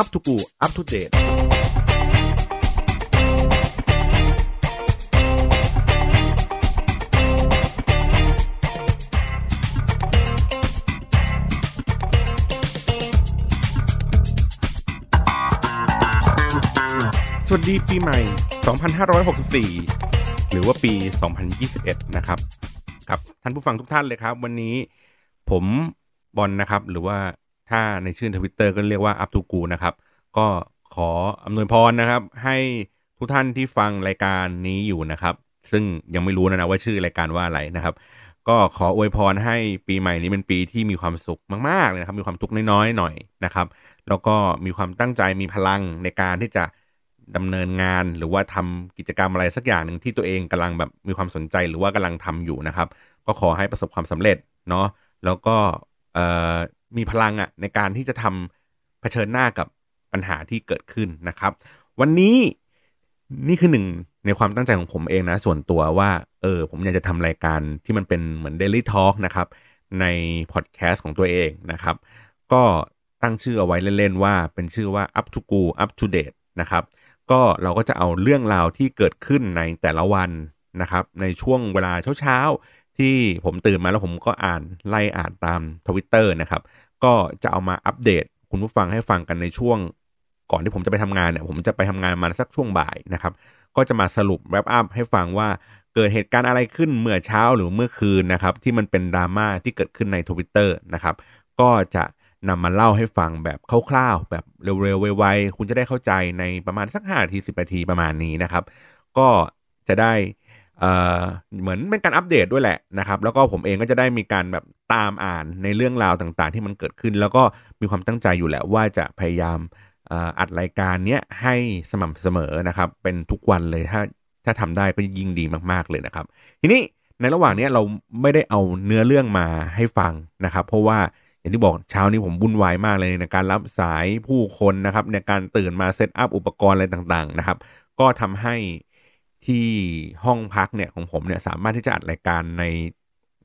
อัพทูกูอัพทูเดตสวัสดีปีใหม่2564หรือว่าปี2021นะครับครับท่านผู้ฟังทุกท่านเลยครับวันนี้ผมบอล นะครับหรือว่าถ้าในชื่อ Twitter ก็เรียกว่า Up to Go นะครับก็ขออำนวยพรนะครับให้ทุกท่านที่ฟังรายการนี้อยู่นะครับซึ่งยังไม่รู้นะว่าชื่อรายการว่าอะไรนะครับก็ขออวยพรให้ปีใหม่นี้เป็นปีที่มีความสุขมากๆเลยนะครับมีความทุกข์น้อยๆหน่อยนะครับแล้วก็มีความตั้งใจมีพลังในการที่จะดำเนินงานหรือว่าทำกิจกรรมอะไรสักอย่างหนึ่งที่ตัวเองกำลังแบบมีความสนใจหรือว่ากำลังทำอยู่นะครับก็ขอให้ประสบความสำเร็จเนาะแล้วก็มีพลังในการที่จะทำเผชิญหน้ากับปัญหาที่เกิดขึ้นนะครับวันนี้นี่คือหนึ่งในความตั้งใจของผมเองนะส่วนตัวว่าผมอยากจะทำรายการที่มันเป็นเหมือน Daily Talk นะครับในพอดแคสต์ของตัวเองนะครับก็ตั้งชื่อเอาไว้เล่นๆว่าเป็นชื่อว่า Up to Go Up to Date นะครับก็เราก็จะเอาเรื่องราวที่เกิดขึ้นในแต่ละวันนะครับในช่วงเวลาเช้าๆที่ผมตื่นมาแล้วผมก็ไล่อ่านตาม Twitter นะครับก็จะเอามาอัปเดตคุณผู้ฟังให้ฟังกันในช่วงก่อนที่ผมจะไปทำงานเนี่ยผมจะไปทำงานมาสักช่วงบ่ายนะครับก็จะมาสรุปแรปอัพให้ฟังว่าเกิดเหตุการณ์อะไรขึ้นเมื่อเช้าหรือเมื่อคืนนะครับที่มันเป็นดราม่าที่เกิดขึ้นใน Twitter นะครับก็จะนำมาเล่าให้ฟังแบบคร่าวๆแบบเร็วๆไวๆคุณจะได้เข้าใจในประมาณสัก5นาที10นาทีประมาณนี้นะครับก็จะได้เหมือนเป็นการอัปเดตด้วยแหละนะครับแล้วก็ผมเองก็จะได้มีการแบบตามอ่านในเรื่องราวต่างๆที่มันเกิดขึ้นแล้วก็มีความตั้งใจอยู่แหละว่าจะพยายามอัดรายการเนี้ยให้สม่ำเสมอนะครับเป็นทุกวันเลยถ้าทำได้ก็ยิ่งดีมากๆเลยนะครับทีนี้ในระหว่างนี้เราไม่ได้เอาเนื้อเรื่องมาให้ฟังนะครับเพราะว่าอย่างที่บอกเช้านี้ผมวุ่นวายมากเลยในการรับสายผู้คนนะครับในการตื่นมาเซตอัพอุปกรณ์อะไรต่างๆนะครับก็ทำให้ที่ห้องพักเนี่ยของผมเนี่ยสามารถที่จะอัดรายการใน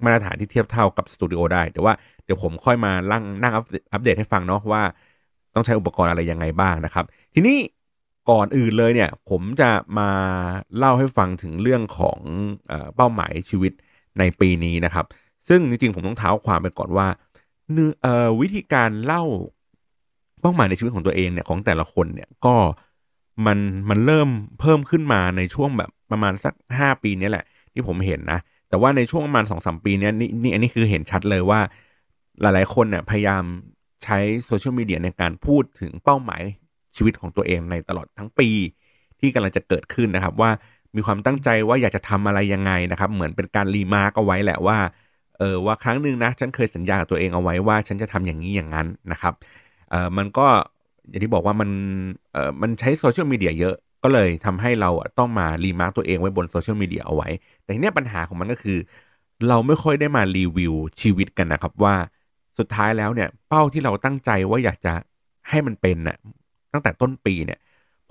มาตรฐานที่เทียบเท่ากับสตูดิโอได้แต่ว่าเดี๋ยวผมค่อยมานั่งอัปเดตให้ฟังเนาะว่าต้องใช้อุปกรณ์อะไรยังไงบ้างนะครับทีนี้ก่อนอื่นเลยเนี่ยผมจะมาเล่าให้ฟังถึงเรื่องของเป้าหมายชีวิตในปีนี้นะครับซึ่งจริงๆผมต้องเท้าความไปก่อนว่าวิธีการเล่าเป้าหมายในชีวิตของตัวเองเนี่ยของแต่ละคนเนี่ยก็มันเริ่มเพิ่มขึ้นมาในช่วงแบบประมาณสัก5ปีนี้แหละที่ผมเห็นนะแต่ว่าในช่วงประมาณ 2-3 ปีนี้นี่อันนี้คือเห็นชัดเลยว่าหลายๆคนเนี่ยพยายามใช้โซเชียลมีเดียในการพูดถึงเป้าหมายชีวิตของตัวเองในตลอดทั้งปีที่กำลังจะเกิดขึ้นนะครับว่ามีความตั้งใจว่าอยากจะทำอะไรยังไงนะครับเหมือนเป็นการรีมาร์กเอาไว้แหละว่าว่าครั้งนึงนะฉันเคยสัญญากับตัวเองเอาไว้ว่าฉันจะทำอย่างนี้อย่างนั้นนะครับมันก็อย่างที่บอกว่ามันใช้โซเชียลมีเดียเยอะก็เลยทำให้เราต้องมารีมาร์คตัวเองไว้บนโซเชียลมีเดียเอาไว้แต่ทีนี้ปัญหาของมันก็คือเราไม่ค่อยได้มารีวิวชีวิตกันนะครับว่าสุดท้ายแล้วเนี่ยเป้าที่เราตั้งใจว่าอยากจะให้มันเป็นน่ะตั้งแต่ต้นปีเนี่ย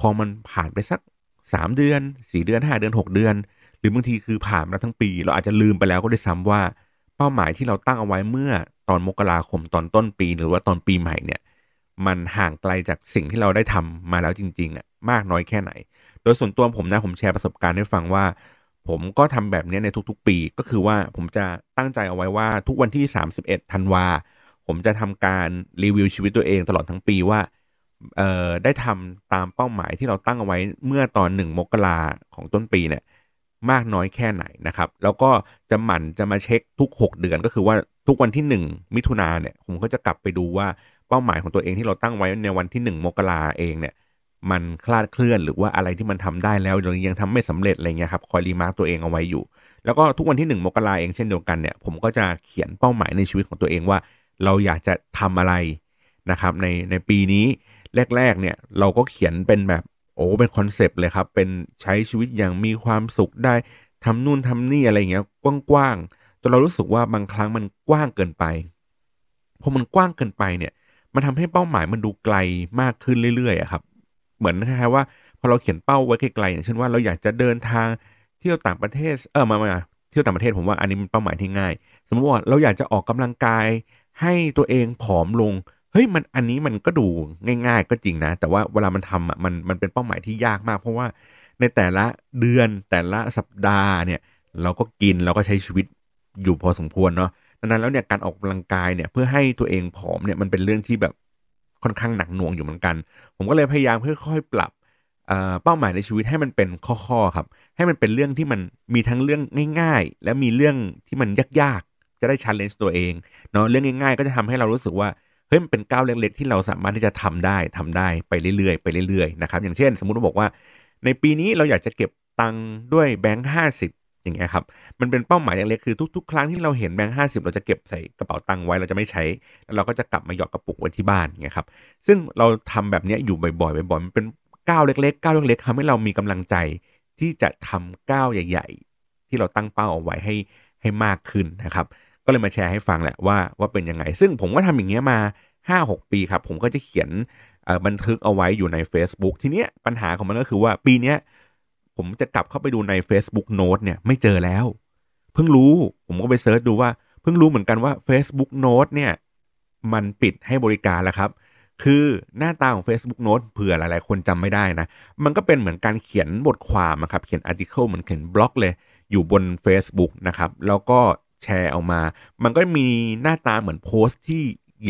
พอมันผ่านไปสัก3เดือน4เดือน5เดือน6เดือนหรือบางทีคือผ่านมาทั้งปีเราอาจจะลืมไปแล้วก็ได้ซ้ำว่าเป้าหมายที่เราตั้งเอาไว้เมื่อตอนมกราคมตอนต้นปีหรือว่าตอนปีใหม่เนี่ยมันห่างไกลจากสิ่งที่เราได้ทำมาแล้วจริงๆอ่ะมากน้อยแค่ไหนโดยส่วนตัวผมนะผมแชร์ประสบการณ์ให้ฟังว่าผมก็ทำแบบนี้ในทุกๆปีก็คือว่าผมจะตั้งใจเอาไว้ว่าทุกวันที่31ธันวาผมจะทำการรีวิวชีวิตตัวเองตลอดทั้งปีว่าได้ทำตามเป้าหมายที่เราตั้งเอาไว้เมื่อตอน1มกราของต้นปีเนี่ยมากน้อยแค่ไหนนะครับแล้วก็จะหมั่นจะมาเช็คทุก6เดือนก็คือว่าทุกวันที่1มิถุนายนเนี่ยผมก็จะกลับไปดูว่าเป้าหมายของตัวเองที่เราตั้งไว้ในวันที่1มกราคมเองเนี่ยมันคลาดเคลื่อนหรือว่าอะไรที่มันทำได้แล้วหรือยังทำไม่สำเร็จอะไรเงี้ยครับคอยรีมาร์คตัวเองเอาไว้อยู่แล้วก็ทุกวันที่1มกราคมเองเช่นเดียวกันเนี่ยผมก็จะเขียนเป้าหมายในชีวิตของตัวเองว่าเราอยากจะทำอะไรนะครับในปีนี้แรกๆเนี่ยเราก็เขียนเป็นแบบเป็นคอนเซปต์เลยครับเป็นใช้ชีวิตอย่างมีความสุขได้ทำนู่นทำนี่อะไรอย่างเงี้ยกว้างๆจนเรารู้สึกว่าบางครั้งมันกว้างเกินไปพอมันกว้างเกินไปเนี่ยมันทำให้เป้าหมายมันดูไกลมากขึ้นเรื่อยๆครับเหมือนคล้ายๆว่าพอเราเขียนเป้าไว้ไกลๆอย่างเช่นว่าเราอยากจะเดินทางเที่ยวต่างประเทศมาเที่ยวต่างประเทศผมว่าอันนี้มันเป้าหมายที่ง่ายสมมติว่าเราอยากจะออกกำลังกายให้ตัวเองผอมลง เฮ้ยมันอันนี้มันก็ดูง่ายๆก็จริงนะแต่ว่าเวลามันทำอ่ะมันเป็นเป้าหมายที่ยากมากเพราะว่าในแต่ละเดือนแต่ละสัปดาห์เนี่ยเราก็กินเราก็ใช้ชีวิตอยู่พอสมควรเนาะดังนั้นแล้วเนี่ยการออกกำลังกายเนี่ยเพื่อให้ตัวเองผอมเนี่ยมันเป็นเรื่องที่แบบค่อนข้างหนักหน่วงอยู่เหมือนกันผมก็เลยพยายามค่อยๆปรับเป้าหมายในชีวิตให้มันเป็นข้อๆครับให้มันเป็นเรื่องที่มันมีทั้งเรื่องง่ายๆและมีเรื่องที่มันยากๆจะได้ challenge ตัวเองเนาะเรื่องง่ายๆก็จะทำให้เรารู้สึกว่าเฮ้ยมันเป็นก้าวเล็กๆที่เราสามารถที่จะทำได้ไปเรื่อยๆนะครับอย่างเช่นสมมุติเราบอกว่าในปีนี้เราอยากจะเก็บตังค์ด้วยแบงค์50อย่างเงี้ยครับมันเป็นเป้าหมายเล็กๆคือทุกๆครั้งที่เราเห็นแบงค์50เราจะเก็บใส่กระเป๋าตังค์ไว้เราจะไม่ใช้แล้วเราก็จะกลับมาหยอดกระปุกไว้ที่บ้านอย่างเงี้ยครับซึ่งเราทำแบบนี้อยู่บ่อยๆมันเป็นก้าวเล็กๆทำให้เรามีกำลังใจที่จะทำก้าวใหญ่ๆที่เราตั้งเป้าเอาไว้ให้มากขึ้นนะครับก็เลยมาแชร์ให้ฟังแหละว่าเป็นยังไงซึ่งผมก็ทำอย่างเงี้ยมา 5-6 ปีครับผมก็จะเขียนบันทึกเอาไว้อยู่ใน Facebook ทีเนี้ยปัญหาของมันก็คือว่าปีเนี้ยผมจะกลับเข้าไปดูใน Facebook Note เนี่ยไม่เจอแล้วเพิ่งรู้ผมก็ไปเซิร์ชดูว่าเพิ่งรู้เหมือนกันว่า Facebook Note เนี่ยมันปิดให้บริการแล้วครับคือหน้าตาของ Facebook Note เผื่อหลายๆคนจำไม่ได้นะมันก็เป็นเหมือนการเขียนบทความครับเขียน article เหมือนเขียนบล็อกเลยอยู่บน Facebook นะครับแล้วก็แชร์ออกมามันก็มีหน้าตาเหมือนโพสต์ที่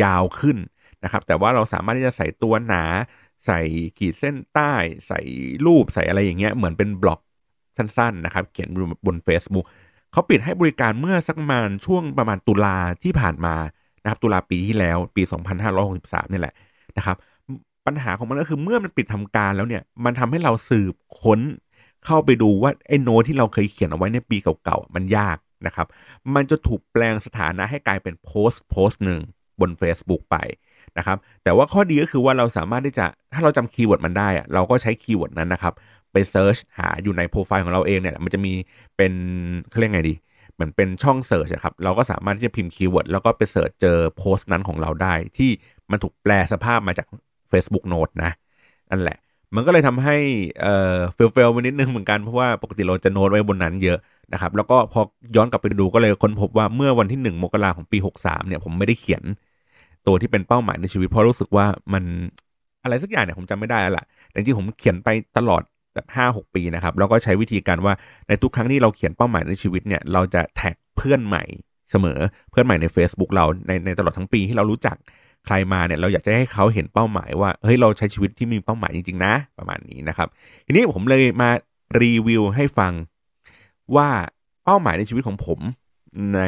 ยาวขึ้นนะครับแต่ว่าเราสามารถที่จะใส่ตัวหนาใส่ขีดเส้นใต้ใส่รูปใส่อะไรอย่างเงี้ยเหมือนเป็นบล็อกสั้นๆนะครับเขียนบน Facebook เขาปิดให้บริการเมื่อสักมาช่วงประมาณตุลาที่ผ่านมานะครับตุลาปีที่แล้วปี2563นี่แหละนะครับปัญหาของมันก็คือเมื่อมันปิดทำการแล้วเนี่ยมันทำให้เราสืบค้นเข้าไปดูว่าไอ้โน้ตที่เราเคยเขียนเอาไว้ในปีเก่าๆมันยากนะครับมันจะถูกแปลงสถานะให้กลายเป็นโพสต์หนึ่งบน Facebook ไปนะครับแต่ว่าข้อดีก็คือว่าเราสามารถที่จะถ้าเราจำคีย์เวิร์ดมันได้เราก็ใช้คีย์เวิร์ดนั้นนะครับไปเซิร์ชหาอยู่ในโปรไฟล์ของเราเองเนี่ยมันจะมีเป็นเขาเรียกไงดีเหมือนเป็นช่องเซิร์ชครับเราก็สามารถที่จะพิมพ์คีย์เวิร์ดแล้วก็ไปเซิร์ชเจอโพสต์นั้นของเราได้ที่มันถูกแปลสภาพมาจาก Facebook Note นะนั่นแหละมันก็เลยทำให้เฟลไปนิดนึงเหมือนกันเพราะว่าปกติเราจะโน้ตไว้บนนั้นเยอะนะครับแล้วก็พอย้อนกลับไปดูก็เลยค้นพบว่าเมื่อวันที่1 มกราของปี63เนี่ยผมไม่ได้เขียนตัวที่เป็นเป้าหมายในชีวิตเพราะรู้สึกว่ามันอะไรสักอย่างเนี่ยผมจำไม่ได้แล้วล่ะแต่จริงผมเขียนไปตลอดแบบ5-6 ปีนะครับแล้วก็ใช้วิธีการว่าในทุกครั้งที่เราเขียนเป้าหมายในชีวิตเนี่ยเราจะแท็กเพื่อนใหม่เสมอเพื่อนใหม่ใน Facebook เราในตลอดทั้งปีที่เรารู้จักใครมาเนี่ยเราอยากจะให้เขาเห็นเป้าหมายว่าเฮ้ยเราใช้ชีวิตที่มีเป้าหมายจริงๆนะประมาณนี้นะครับทีนี้ผมเลยมารีวิวให้ฟังว่าเป้าหมายในชีวิตของผมใน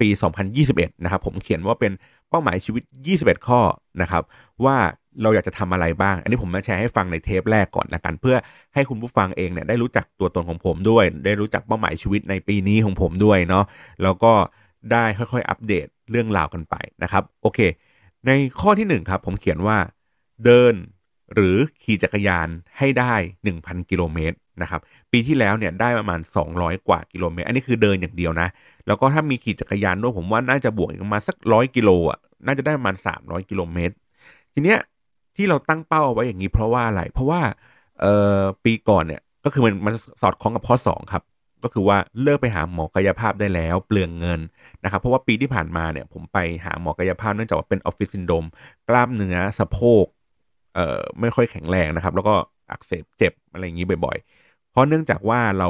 ปี2021นะครับผมเขียนว่าเป็นเป้าหมายชีวิต21ข้อนะครับว่าเราอยากจะทำอะไรบ้างอันนี้ผมจะแชร์ให้ฟังในเทปแรกก่อนละกันเพื่อให้คุณผู้ฟังเองเนี่ยได้รู้จักตัวตนของผมด้วยได้รู้จักเป้าหมายชีวิตในปีนี้ของผมด้วยเนาะแล้วก็ได้ค่อยๆอัปเดตเรื่องราวกันไปนะครับโอเคในข้อที่1ครับผมเขียนว่าเดินหรือขี่จักรยานให้ได้ 1,000 กิโลเมตรนะครับปีที่แล้วเนี่ยได้ประมาณ200กว่ากิโลเมตรอันนี้คือเดินอย่างเดียวนะแล้วก็ถ้ามีขี่จักรยานด้วยผมว่าน่าจะบวกอีกประมาณสัก100 กิโลอ่ะน่าจะได้ประมาณ300กิโลเมตรทีเนี้ยที่เราตั้งเป้าเอาไว้อย่างนี้เพราะว่าอะไรเพราะว่าปีก่อนเนี่ยก็คือมันสอดคล้องกับข้อ2ครับก็คือว่าเลิกไปหาหมอกายภาพได้แล้วเปลืองเงินนะครับเพราะว่าปีที่ผ่านมาเนี่ยผมไปหาหมอกายภาพเนื่องจากว่าเป็นออฟฟิศซินโดรมกล้ามเนื้อสะโพกไม่ค่อยแข็งแรงนะครับแล้วก็อักเสบเจ็บอะไรอย่างนี้บ่อยๆเพราะเนื่องจากว่าเรา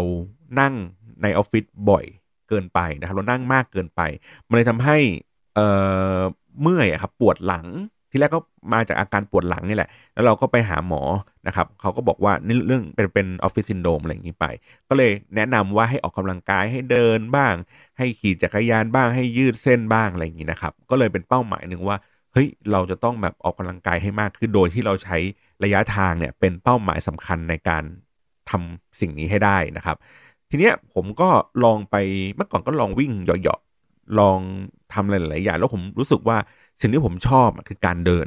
นั่งในออฟฟิศบ่อยเกินไปนะครับเรานั่งมากเกินไปมันเลยทำให้เมื่อยครับปวดหลังที่แรกก็มาจากอาการปวดหลังนี่แหละแล้วเราก็ไปหาหมอนะครับเขาก็บอกว่านี่เรื่องเป็นออฟฟิศซินโดรมอะไรอย่างนี้ไปก็เลยแนะนำว่าให้ออกกำลังกายให้เดินบ้างให้ขี่จักรยานบ้างให้ยืดเส้นบ้างอะไรอย่างนี้นะครับก็เลยเป็นเป้าหมายหนึ่งว่าเฮ้ยเราจะต้องแบบออกกำลังกายให้มากขึ้นโดยที่เราใช้ระยะทางเนี่ยเป็นเป้าหมายสำคัญในการทำสิ่งนี้ให้ได้นะครับทีเนี้ยผมก็ลองไปเมื่อก่อนก็ลองวิ่งเหยาะๆลองทำอะไรหลายๆอย่างแล้วผมรู้สึกว่าสิ่งที่ผมชอบคือการเดิน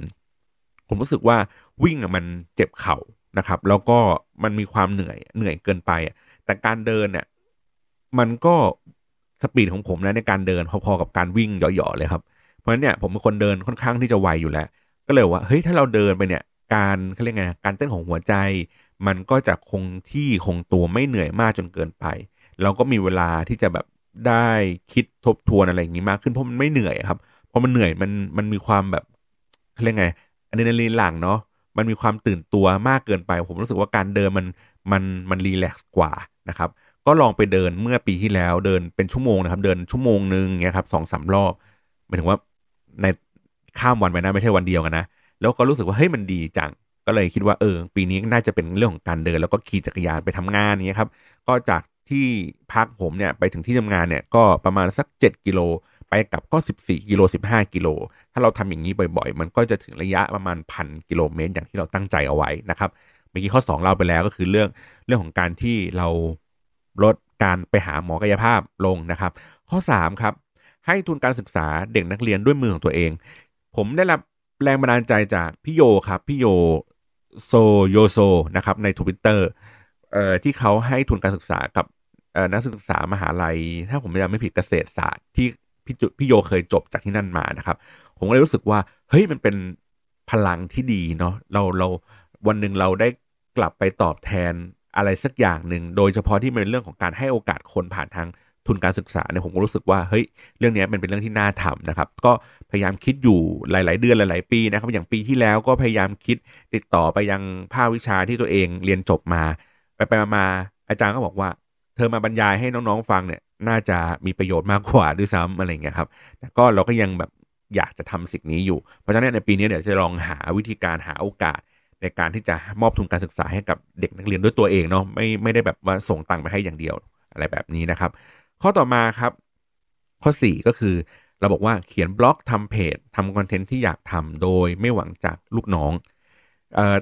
ผมรู้สึกว่าวิ่งมันเจ็บเข่านะครับแล้วก็มันมีความเหนื่อยเกินไปแต่การเดินเนี่ยมันก็สปีดของผมนะในการเดินพอๆกับการวิ่งเหยาะๆเลยครับเพราะฉะนั้นเนี่ยผมเป็นคนเดินค่อนข้างที่จะไวอยู่แล้วก็เลยว่าเฮ้ยถ้าเราเดินไปเนี่ยเขาเรียกไงการเต้นของหัวใจมันก็จะคงที่คงตัวไม่เหนื่อยมากจนเกินไปเราก็มีเวลาที่จะแบบได้คิดทบทวนอะไรอย่างนี้มากขึ้นเพราะมันไม่เหนื่อยครับเพราะมันเหนื่อยมันมีความแบบ เขาเรียกไงอะดรีนาลีนหลั่งเนาะมันมีความตื่นตัวมากเกินไปผมรู้สึกว่าการเดินมันรีแลกซ์กว่านะครับก็ลองไปเดินเมื่อปีที่แล้วเดินเป็นชั่วโมงนะครับเดินชั่วโมงนึงเงี้ยครับ 2-3 รอบหมายถึงว่าในข้ามวันไปนะไม่ใช่วันเดียวกันนะแล้วก็รู้สึกว่าเฮ้ยมันดีจังก็เลยคิดว่าปีนี้น่าจะเป็นเรื่องของการเดินแล้วก็ขี่จักรยานไปทำงานนี้ครับก็จากที่พักผมเนี่ยไปถึงที่ทำงานเนี่ยก็ประมาณสัก7กิโลไปกลับก็14กิโล15กิโลถ้าเราทำอย่างนี้บ่อยๆมันก็จะถึงระยะประมาณ 1,000 กิโลเมตรอย่างที่เราตั้งใจเอาไว้นะครับเมื่อกี้ข้อ2เราไปแล้วก็คือเรื่องของการที่เราลดการไปหาหมอกายภาพลงนะครับข้อ3ครับให้ทุนการศึกษาเด็กนักเรียนด้วยมือของตัวเองผมได้รับแรงบันดาลใจจากพี่โยครับพี่โยโซโยโซนะครับใน Twitter ที่เขาให้ทุนการศึกษากับนักศึกษามหาลัยถ้าผมจำไม่ผิดเกษตรศาสตร์ที่พี่โยเคยจบจากที่นั่นมานะครับผมก็เลยรู้สึกว่าเฮ้ยมันเป็นพลังที่ดีเนาะเราวันหนึ่งเราได้กลับไปตอบแทนอะไรสักอย่างหนึ่งโดยเฉพาะที่เป็นเรื่องของการให้โอกาสคนผ่านทางทุนการศึกษาเนี่ยผมก็รู้สึกว่าเฮ้ยเรื่องนี้มันเป็นเรื่องที่น่าทำนะครับก็พยายามคิดอยู่หลายๆเดือนหลายๆปีนะครับอย่างปีที่แล้วก็พยายามคิดติดต่อไปยังภาควิชาที่ตัวเองเรียนจบมาไปๆมาๆอาจารย์ก็บอกว่าเธอมาบรรยายให้น้องๆฟังเนี่ยน่าจะมีประโยชน์มากกว่าด้วยซ้ำอะไรเงี้ยครับแต่ก็เราก็ยังแบบอยากจะทำสิ่งนี้อยู่เพราะฉะนั้นในปีนี้เดี๋ยวจะลองหาวิธีการหาโอกาสในการที่จะมอบทุนการศึกษาให้กับเด็กนักเรียนด้วยตัวเองเนาะไม่ได้แบบว่าส่งตังค์ไปให้อย่างเดียวอะไรแบบนี้นะครับข้อต่อมาครับข้อ4ก็คือเราบอกว่าเขียนบล็อกทำเพจทำคอนเทนต์ที่อยากทำโดยไม่หวังจากลูกน้อง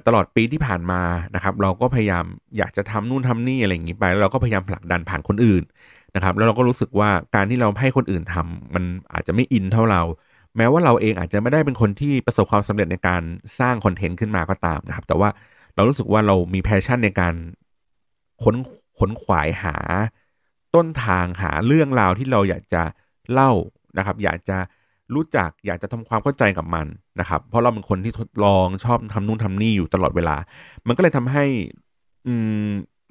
ตลอดปีที่ผ่านมานะครับเราก็พยายามอยากจะทำนู่นทำนี่อะไรอย่างนี้ไปแล้วเราก็พยายามผลักดันผ่านคนอื่นนะครับแล้วเราก็รู้สึกว่าการที่เราให้คนอื่นทำมันอาจจะไม่อินเท่าเราแม้ว่าเราเองอาจจะไม่ได้เป็นคนที่ประสบความสำเร็จในการสร้างคอนเทนต์ขึ้นมาก็ตามนะครับแต่ว่าเรารู้สึกว่าเรามีแพชชั่นในการค้นขวายหาต้นทางหาเรื่องราวที่เราอยากจะเล่านะครับอยากจะรู้จักอยากจะทำความเข้าใจกับมันนะครับเพราะเราเป็นคนที่ทดลองชอบทำนู่นทำนี่อยู่ตลอดเวลามันก็เลยทำให้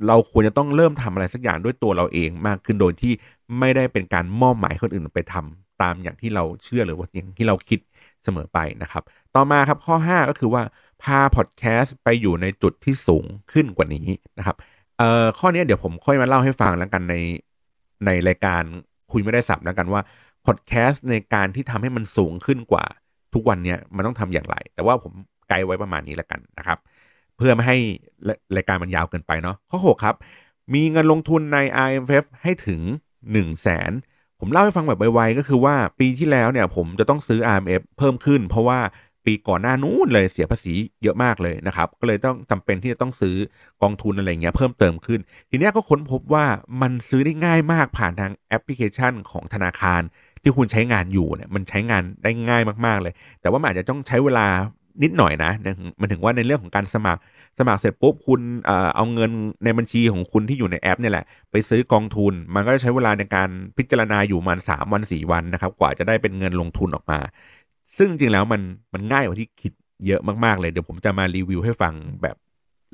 เราควรจะต้องเริ่มทำอะไรสักอย่างด้วยตัวเราเองมากขึ้นโดยที่ไม่ได้เป็นการมอบหมายคนอื่นไปทำตามอย่างที่เราเชื่อหรือว่าอย่างที่เราคิดเสมอไปนะครับต่อมาครับข้อ5ก็คือว่าพาพอดแคสต์ไปอยู่ในจุดที่สูงขึ้นกว่านี้นะครับข้อนี้เดี๋ยวผมค่อยมาเล่าให้ฟังแล้วกันในรายการคุยไม่ได้สับแล้วกันว่าพอดแคสต์ในการที่ทำให้มันสูงขึ้นกว่าทุกวันนี้มันต้องทำอย่างไรแต่ว่าผมไกด์ไว้ประมาณนี้แล้วกันนะครับเพื่อไม่ให้รายการมันยาวเกินไปเนาะข้อ6ครับมีเงินลงทุนใน RMF ให้ถึง 100,000 ผมเล่าให้ฟังแบบไวๆก็คือว่าปีที่แล้วเนี่ยผมจะต้องซื้อ RMF เพิ่มขึ้นเพราะว่าปีก่อนหน้านู้นเลยเสียภาษีเยอะมากเลยนะครับก็เลยต้องจำเป็นที่จะต้องซื้อกองทุนอะไรเงี้ยเพิ่มเติมขึ้นทีนี้ก็ค้นพบว่ามันซื้อได้ง่ายมากผ่านทางแอปพลิเคชันของธนาคารที่คุณใช้งานอยู่เนี่ยมันใช้งานได้ง่ายมากๆเลยแต่ว่ามันอาจจะต้องใช้เวลานิดหน่อยนะมันถึงว่าในเรื่องของการสมัครเสร็จปุ๊บคุณเอาเงินในบัญชีของคุณที่อยู่ในแอปเนี่ยแหละไปซื้อกองทุนมันก็จะใช้เวลาในการพิจารณาอยู่ประมาณ3วัน4วันนะครับกว่าจะได้เป็นเงินลงทุนออกมาซึ่งจริงแล้วมันง่ายกว่าที่คิดเยอะมากๆเลยเดี๋ยวผมจะมารีวิวให้ฟังแบบ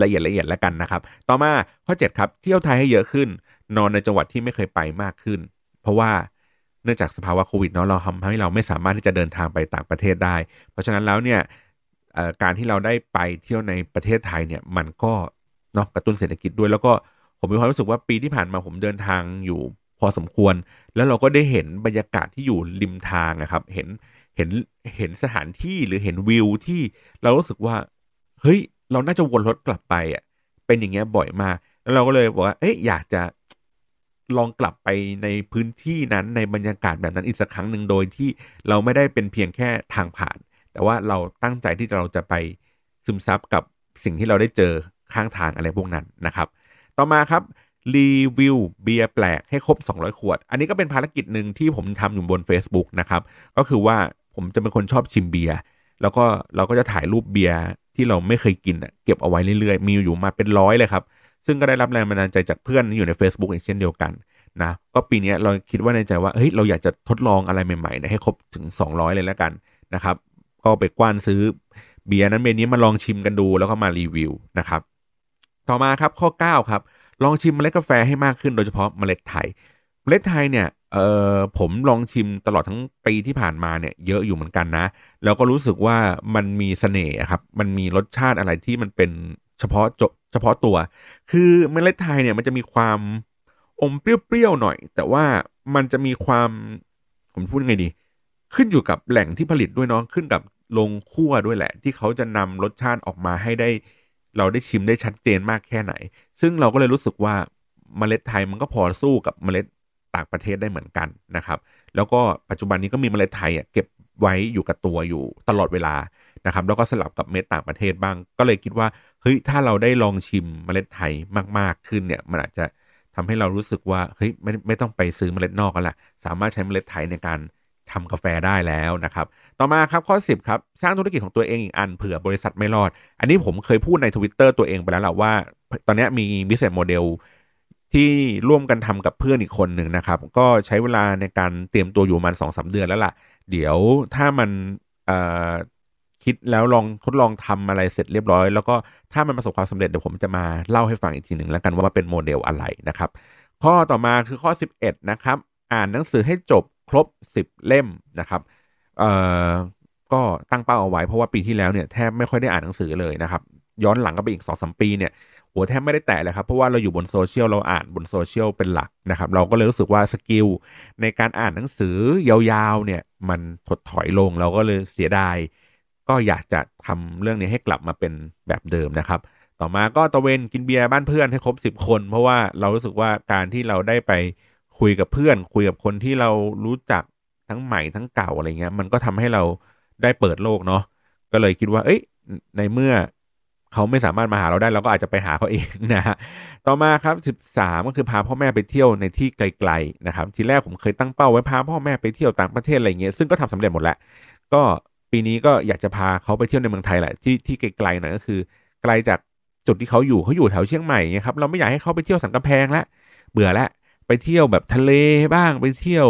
ละเอียดแล้วกันนะครับต่อมาข้อ7ครับเที่ยวไทยให้เยอะขึ้นนอนในจังหวัดที่ไม่เคยไปมากขึ้นเพราะว่าเนื่องจากสภาวะโควิดเนาะเราทำให้เราไม่สามารถที่จะเดินทางไปต่างประเทศได้เพราะฉะนั้นแล้วเนี่ยการที่เราได้ไปเที่ยวในประเทศไทยเนี่ยมันก็เนาะกระตุ้นเศรษฐกิจด้วยแล้วก็ผมมีความรู้สึกว่าปีที่ผ่านมาผมเดินทางอยู่พอสมควรแล้วเราก็ได้เห็นบรรยากาศที่อยู่ริมทางนะครับเห็นสถานที่หรือเห็นวิวที่เรารู้สึกว่าเฮ้ยเราน่าจะวนรถกลับไปอ่ะเป็นอย่างเงี้ยบ่อยมากแล้วเราก็เลยบอกว่าอยากจะลองกลับไปในพื้นที่นั้นในบรรยากาศแบบนั้นอีกสักครั้งหนึ่งโดยที่เราไม่ได้เป็นเพียงแค่ทางผ่านแต่ว่าเราตั้งใจที่เราจะไปซึมซับกับสิ่งที่เราได้เจอข้างทางอะไรพวกนั้นนะครับต่อมาครับรีวิวเบียร์แปลกให้ครบ200ขวดอันนี้ก็เป็นภารกิจหนึ่งที่ผมทำอยู่บน Facebook นะครับก็คือว่าผมจะเป็นคนชอบชิมเบียร์แล้วก็เราก็จะถ่ายรูปเบียร์ที่เราไม่เคยกินเก็บเอาไว้เรื่อยๆมีอยู่มาเป็น100เลยครับซึ่งก็ได้รับแรงบันดาลใจจากเพื่อนที่อยู่ใน Facebook อีกเช่นเดียวกันนะก็ปีนี้เราคิดว่าในใจว่าเฮ้ยเราอยากจะทดลองอะไรใหม่ๆนะให้ครบถึง200เลยแล้วกันนะครับก็ไปกว้านซื้อเบียร์นั้นเมนี้มาลองชิมกันดูแล้วก็มารีวิวนะครับต่อมาครับข้อ9ครับลองชิมเมล็ดกาแฟให้มากขึ้นโดยเฉพาะเมล็ดไทย เมล็ดไทยเนี่ยผมลองชิมตลอดทั้งปีที่ผ่านมาเนี่ยเยอะอยู่เหมือนกันนะแล้วก็รู้สึกว่ามันมีเสน่ห์ครับมันมีรสชาติอะไรที่มันเป็นเฉพาะตัวคือเมล็ดไทยเนี่ยมันจะมีความอมเปรี้ยวๆหน่อยแต่ว่ามันจะมีความผมพูดยังไงดีขึ้นอยู่กับแหล่งที่ผลิตด้วยเนาะขึ้นกับโรงคั่วด้วยแหละที่เขาจะนำรสชาติออกมาให้ได้เราได้ชิมได้ชัดเจนมากแค่ไหนซึ่งเราก็เลยรู้สึกว่าเมล็ดไทยมันก็พอสู้กับเมล็ดต่างประเทศได้เหมือนกันนะครับแล้วก็ปัจจุบันนี้ก็มีเมล็ดไทยเก็บไว้อยู่กับตัวอยู่ตลอดเวลานะครับแล้วก็สลับกับเมล็ดต่างประเทศบ้างก็เลยคิดว่าเฮ้ยถ้าเราได้ลองชิมเมล็ดไทยมากๆขึ้นเนี่ยมันอาจจะทำให้เรารู้สึกว่าเฮ้ยไม่ต้องไปซื้อเมล็ดนอกกันละสามารถใช้เมล็ดไทยในการทำกาแฟได้แล้วนะครับต่อมาครับข้อ10ครับสร้างธุรกิจของตัวเองอีกอันเผื่อบริษัทไม่รอดอันนี้ผมเคยพูดใน Twitter ตัวเองไปแล้วแหละว่าตอนนี้มี business model ที่ร่วมกันทำกับเพื่อนอีกคนหนึ่งนะครับก็ใช้เวลาในการเตรียมตัวอยู่ประมาณ 2-3 เดือนแล้วล่ะเดี๋ยวถ้ามันคิดแล้วลองทดลองทำอะไรเสร็จเรียบร้อยแล้วก็ถ้ามันประสบความสำเร็จเดี๋ยวผมจะมาเล่าให้ฟังอีกทีหนึ่งแล้วกันว่าเป็นโมเดลอะไรนะครับข้อต่อมาคือข้อ11นะครับอ่านหนังสือให้จบครบ10เล่มนะครับก็ตั้งเป้าเอาไว้เพราะว่าปีที่แล้วเนี่ยแทบไม่ค่อยได้อ่านหนังสือเลยนะครับย้อนหลังก็ไปอีก 2-3 ปีเนี่ยโหแทบไม่ได้แตะเลยครับเพราะว่าเราอยู่บนโซเชียลเราอ่านบนโซเชียลเป็นหลักนะครับเราก็เลยรู้สึกว่าสกิลในการอ่านหนังสือยาวๆเนี่ยมันถดถอยลงเราก็เลยเสียดายก็อยากจะทำเรื่องนี้ให้กลับมาเป็นแบบเดิมนะครับต่อมาก็ตะเวนกินเบียร์บ้านเพื่อนให้ครบ10คนเพราะว่าเรารู้สึกว่าการที่เราได้ไปคุยกับเพื่อนคุยกับคนที่เรารู้จักทั้งใหม่ทั้งเก่าอะไรเงี้ยมันก็ทำให้เราได้เปิดโลกเนาะก็เลยคิดว่าเอ้ยในเมื่อเขาไม่สามารถมาหาเราได้เราก็อาจจะไปหาเขาเองนะฮะต่อมาครับ13ก็คือพาพ่อแม่ไปเที่ยวในที่ไกลๆนะครับทีแรกผมเคยตั้งเป้าไว้พาพ่อแม่ไปเที่ยวต่างประเทศอะไรเงี้ยซึ่งก็ทำสำเร็จหมดแล้วก็ปีนี้ก็อยากจะพาเขาไปเที่ยวในเมืองไทยแหละที่ไกลๆหน่อยก็คือไกลจากจุดที่เขาอยู่แถวเชียงใหม่เงี้ยครับเราไม่อยากให้เขาไปเที่ยวสันกำแพงละเบื่อละไปเที่ยวแบบทะเลบ้างไปเที่ยว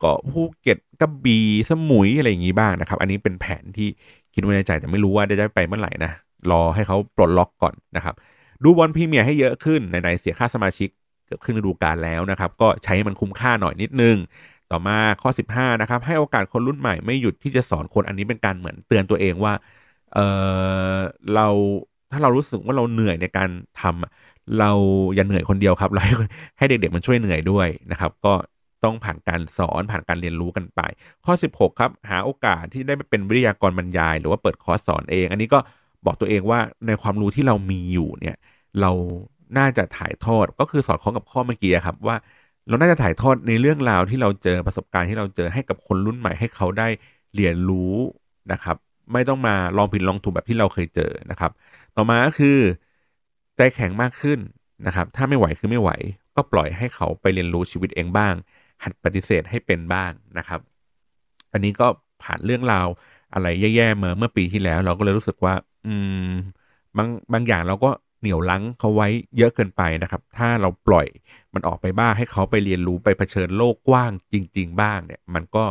เกาะภูเก็ตกระบี่สมุยอะไรอย่างนี้บ้างนะครับอันนี้เป็นแผนที่คิดไว้ในใจแต่ไม่รู้ว่าจะไปเมื่อไหร่นะรอให้เขาปลดล็อกก่อนนะครับดูบอลพรีเมียร์ให้เยอะขึ้นไหนๆเสียค่าสมาชิกเกือบครึ่งฤดูกาลแล้วนะครับก็ใช้ให้มันคุ้มค่าหน่อยนิดนึงต่อมาข้อ15นะครับให้โอกาสคนรุ่นใหม่ไม่หยุดที่จะสอนคนอันนี้เป็นการเหมือนเตือนตัวเองว่าเราถ้าเรารู้สึกว่าเราเหนื่อยในการทำเราอย่าเหนื่อยคนเดียวครับเราให้เด็กๆมันช่วยเหนื่อยด้วยนะครับก็ต้องผ่านการสอนผ่านการเรียนรู้กันไปข้อ16ครับหาโอกาสที่ได้ไปเป็นวิทยากรบรรยายหรือว่าเปิดคอร์สสอนเองอันนี้ก็บอกตัวเองว่าในความรู้ที่เรามีอยู่เนี่ยเราน่าจะถ่ายทอดก็คือสอดคล้องกับข้อเมื่อกี้ครับว่าเราน่าจะถ่ายทอดในเรื่องราวที่เราเจอประสบการณ์ที่เราเจอให้กับคนรุ่นใหม่ให้เขาได้เรียนรู้นะครับไม่ต้องมาลองผิดลองถูกแบบที่เราเคยเจอนะครับต่อมาก็คือใจแข็งมากขึ้นนะครับถ้าไม่ไหวคือไม่ไหวก็ปล่อยให้เขาไปเรียนรู้ชีวิตเองบ้างหัดปฏิเสธให้เป็นบ้างนะครับอันนี้ก็ผ่านเรื่องราวอะไรแย่ๆเมื่อปีที่แล้วเราก็เลยรู้สึกว่าบางอย่างเราก็เหนี่ยวลังเขาไว้เยอะเกินไปนะครับถ้าเราปล่อยมันออกไปบ้างให้เขาไปเรียนรู้ไปเผชิญโลกกว้างจริงๆบ้างเนี่ยมันก็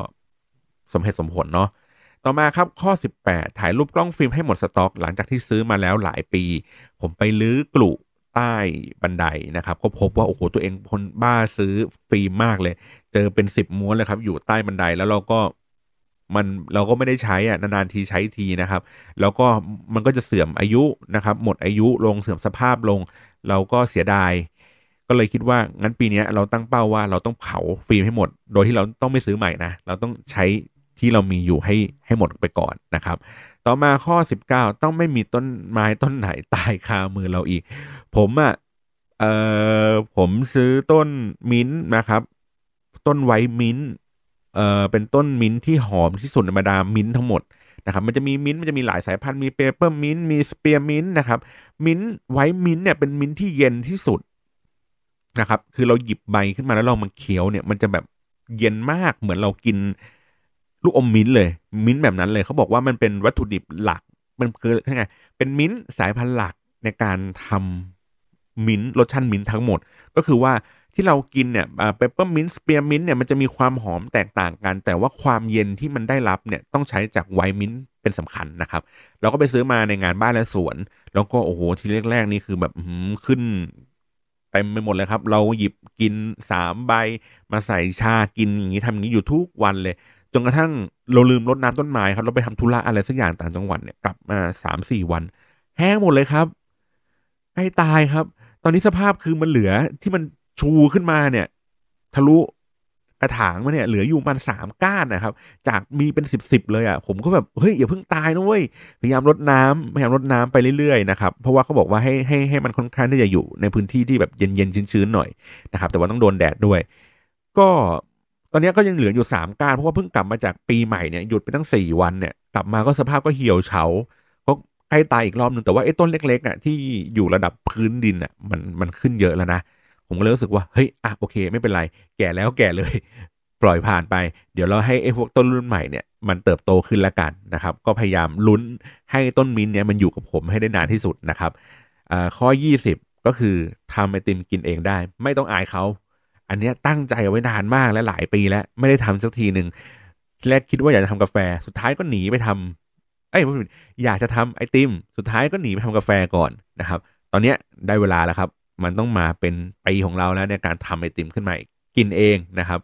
สมเหตุสมผลเนาะต่อมาครับข้อ18ถ่ายรูปกล้องฟิล์มให้หมดสต็อกหลังจากที่ซื้อมาแล้วหลายปีผมไปลื้อกลุ่มใต้บันไดนะครับก็พบว่าโอ้โหตัวเองคนบ้าซื้อฟิล์มมากเลยเจอเป็น10ม้วนเลยครับอยู่ใต้บันไดแล้วเราก็ไม่ได้ใช้อ่ะนานๆทีใช้ทีนะครับแล้วก็มันก็จะเสื่อมอายุนะครับหมดอายุลงเสื่อมสภาพลงเราก็เสียดายก็เลยคิดว่างั้นปีนี้เราตั้งเป้าว่าเราต้องเผาฟิล์มให้หมดโดยที่เราต้องไม่ซื้อใหม่นะเราต้องใช้ที่เรามีอยู่ให้หมดไปก่อนนะครับต่อมาข้อ19ต้องไม่มีต้นไม้ต้นไหนตายคามือเราอีกผมซื้อต้นมิ้นท์นะครับต้นไวมิ้นท์เป็นต้นมิ้นท์ที่หอมที่สุดในบรรดามิ้นท์ทั้งหมดนะครับมันจะมีมิ้นท์มันจะมีหลายสายพันธุ์มีเปเปอร์มิ้นท์มีสเปียร์มิ้นท์นะครับมิ้นท์ไวมิ้นท์เนี่ยเป็นมิ้นท์ที่เย็นที่สุดนะครับคือเราหยิบใบขึ้นมาแล้วเรามันเคี้ยวเนี่ยมันจะแบบเย็นมากเหมือนเรากินลูกอมมิ้นท์เลยมิ้นท์แบบนั้นเลยเขาบอกว่ามันเป็นวัตถุดิบหลักมันคือยังไงเป็นมิ้นท์สายพันธุ์หลักในการทำมิ้นท์รสชาติมิ้นท์ทั้งหมดก็คือว่าที่เรากินเนี่ยเปปเปอร์มิ้นท์สเปียร์มิ้นท์เนี่ยมันจะมีความหอมแตกต่างกันแต่ว่าความเย็นที่มันได้รับเนี่ยต้องใช้จากไวท์มิ้นท์เป็นสำคัญนะครับเราก็ไปซื้อมาในงานบ้านและสวนแล้วก็โอ้โหทีแรกๆนี่คือแบบขึ้น เต็มไปหมดเลยครับเราหยิบกิน3ใบมาใส่ชากินอย่างนี้ทำอย่างนี้อยู่ทุกวันเลยจนกระทั่งเราลืมรดน้ำต้นไม้ครับเราไปทำธุระอะไรสักอย่างต่างจังหวัดเนี่ยกลับมา 3-4 วันแห้งหมดเลยครับใกล้ตายครับตอนนี้สภาพคือมันเหลือที่มันชูขึ้นมาเนี่ยทะลุกระถางมาเนี่ยเหลืออยู่มัน3ก้านนะครับจากมีเป็น10เลยอ่ะผมก็แบบเฮ้ยอย่าเพิ่งตายนะเว้ยพยายามรดน้ำไปเรื่อยๆนะครับเพราะว่าเขาบอกว่าให้มันค่อนข้างที่จะอยู่ในพื้นที่ที่แบบเย็นๆชื้นๆหน่อยนะครับแต่ว่าต้องโดนแดดด้วยก็ตอนนี้ก็ยังเหลืออยู่3ก้านเพราะว่าเพิ่งกลับมาจากปีใหม่เนี่ยหยุดไปตั้ง4วันเนี่ยกลับมาก็สภาพก็เหี่ยวเฉาก็ใกล้ตายอีกรอบนึงแต่ว่าไอ้ต้นเล็กๆอ่ะที่อยู่ระดับพื้นดินอ่ะมันขึ้นเยอะแล้วนะผมก็เลยรู้สึกว่าเฮ้ยอ่ะโอเคไม่เป็นไรแก่แล้วแก่เลยปล่อยผ่านไปเดี๋ยวเราให้ไอ้พวกต้นรุ่นใหม่เนี่ยมันเติบโตขึ้นละกันนะครับก็พยายามลุ้นให้ต้นมิ้นเนี่ยมันอยู่กับผมให้ได้นานที่สุดนะครับข้อ20ก็คือทำไอติมกินเองได้ไม่ต้องอายเขาอันนี้ตั้งใจเอาไว้นานมากและหลายปีแล้วไม่ได้ทำสักทีหนึ่งแรกคิดว่าอยากจะทำกาแฟสุดท้ายก็หนีไปทำอยากจะทำไอติมสุดท้ายก็หนีไปทำกาแฟก่อนนะครับตอนนี้ได้เวลาแล้วครับมันต้องมาเป็นปีของเราแล้วในการทำไอติมขึ้นมากินเองนะครับ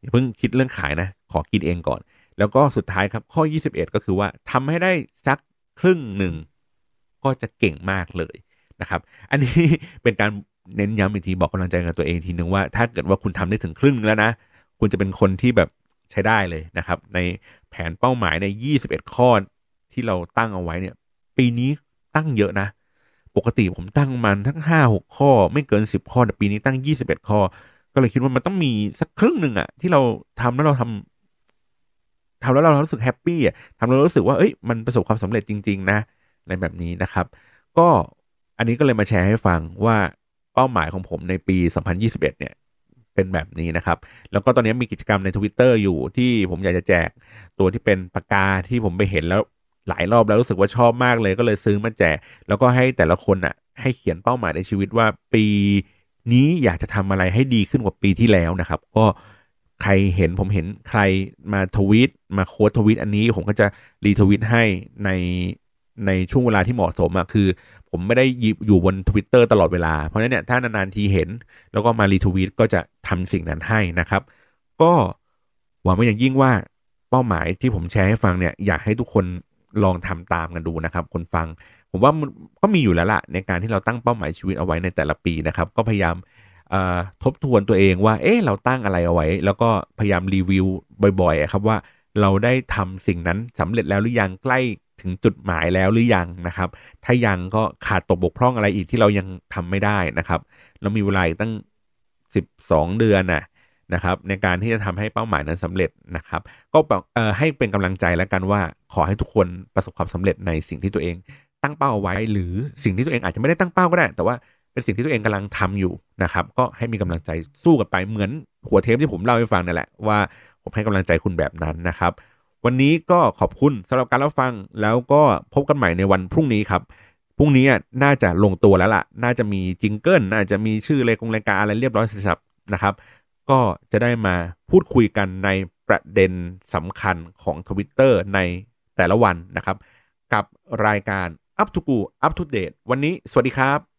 อย่าเพิ่งคิดเรื่องขายนะขอกินเองก่อนแล้วก็สุดท้ายครับข้อ21ก็คือว่าทำให้ได้สักครึ่งหนึ่งก็จะเก่งมากเลยนะครับอันนี้เป็นการเน้นย้ำอีกทีบอกกำลังใจกับตัวเองทีนึงว่าถ้าเกิดว่าคุณทำได้ถึงครึ่งแล้วนะคุณจะเป็นคนที่แบบใช้ได้เลยนะครับในแผนเป้าหมายใน21ข้อที่เราตั้งเอาไว้เนี่ยปีนี้ตั้งเยอะนะปกติผมตั้งมันทั้ง 5-6 ข้อไม่เกิน10ข้อแต่ปีนี้ตั้ง21ข้อก็เลยคิดว่ามันต้องมีสักครึ่งหนึ่งอะที่เราทำแล้วเรารู้สึกแฮปปี้อะทำแล้วรู้สึกว่าเอ้ยมันประสบความสำเร็จจริงๆนะในแบบนี้นะครับก็อันนี้ก็เลยมาแชร์ให้ฟังว่าเป้าหมายของผมในปี2021เนี่ยเป็นแบบนี้นะครับแล้วก็ตอนนี้มีกิจกรรมใน Twitter อยู่ที่ผมอยากจะแจกตัวที่เป็นปากกาที่ผมไปเห็นแล้วหลายรอบแล้วรู้สึกว่าชอบมากเลยก็เลยซื้อมาแจกแล้วก็ให้แต่ละคนอ่ะให้เขียนเป้าหมายในชีวิตว่าปีนี้อยากจะทำอะไรให้ดีขึ้นกว่าปีที่แล้วนะครับก็ใครเห็นผมเห็นใครมาทวีตมาโค้ดทวีตอันนี้ผมก็จะรีทวีตให้ในช่วงเวลาที่เหมาะสมอ่ะคือผมไม่ได้อยู่บน Twitter ตลอดเวลาเพราะฉะนั้นเนี่ยถ้านานๆทีเห็นแล้วก็มารีทวีตก็จะทำสิ่งนั้นให้นะครับก็หวังว่าอย่างยิ่งว่าเป้าหมายที่ผมแชร์ให้ฟังเนี่ยอยากให้ทุกคนลองทำตามกันดูนะครับคนฟังผมว่ามันก็มีอยู่แล้วล่ะในการที่เราตั้งเป้าหมายชีวิตเอาไว้ในแต่ละปีนะครับก็พยายามทบทวนตัวเองว่าเอ๊ะเราตั้งอะไรเอาไว้แล้วก็พยายามรีวิวบ่อยๆครับว่าเราได้ทำสิ่งนั้นสำเร็จแล้วหรือยังใกล้ถึงจุดหมายแล้วหรือยังนะครับถ้ายังก็ขาดตกบกพร่องอะไรอีกที่เรายังทำไม่ได้นะครับเรามีเวลาอีกตั้ง12เดือนนะครับในการที่จะทำให้เป้าหมายนั้นสำเร็จนะครับก็ให้เป็นกำลังใจแล้วกันว่าขอให้ทุกคนประสบความสำเร็จในสิ่งที่ตัวเองตั้งเป้าเอาไว้หรือสิ่งที่ตัวเองอาจจะไม่ได้ตั้งเป้าก็ได้แต่ว่าเป็นสิ่งที่ตัวเองกำลังทำอยู่นะครับก็ให้มีกำลังใจสู้กันไปเหมือนหัวเทปที่ผมเล่าให้ฟังนั่นแหละว่าผมให้กำลังใจคุณแบบนั้นนะครับวันนี้ก็ขอบคุณสำหรับการรับฟังแล้วก็พบกันใหม่ในวันพรุ่งนี้ครับพรุ่งนี้น่าจะลงตัวแล้วล่ะน่าจะมีจิงเกิลน่าจะมีชื่ออะไรรายการอะไรเรียบร้อยเสร็จสับนะครับก็จะได้มาพูดคุยกันในประเด็นสำคัญของ Twitter ในแต่ละวันนะครับกับรายการ Up to Go Up to Date วันนี้สวัสดีครับ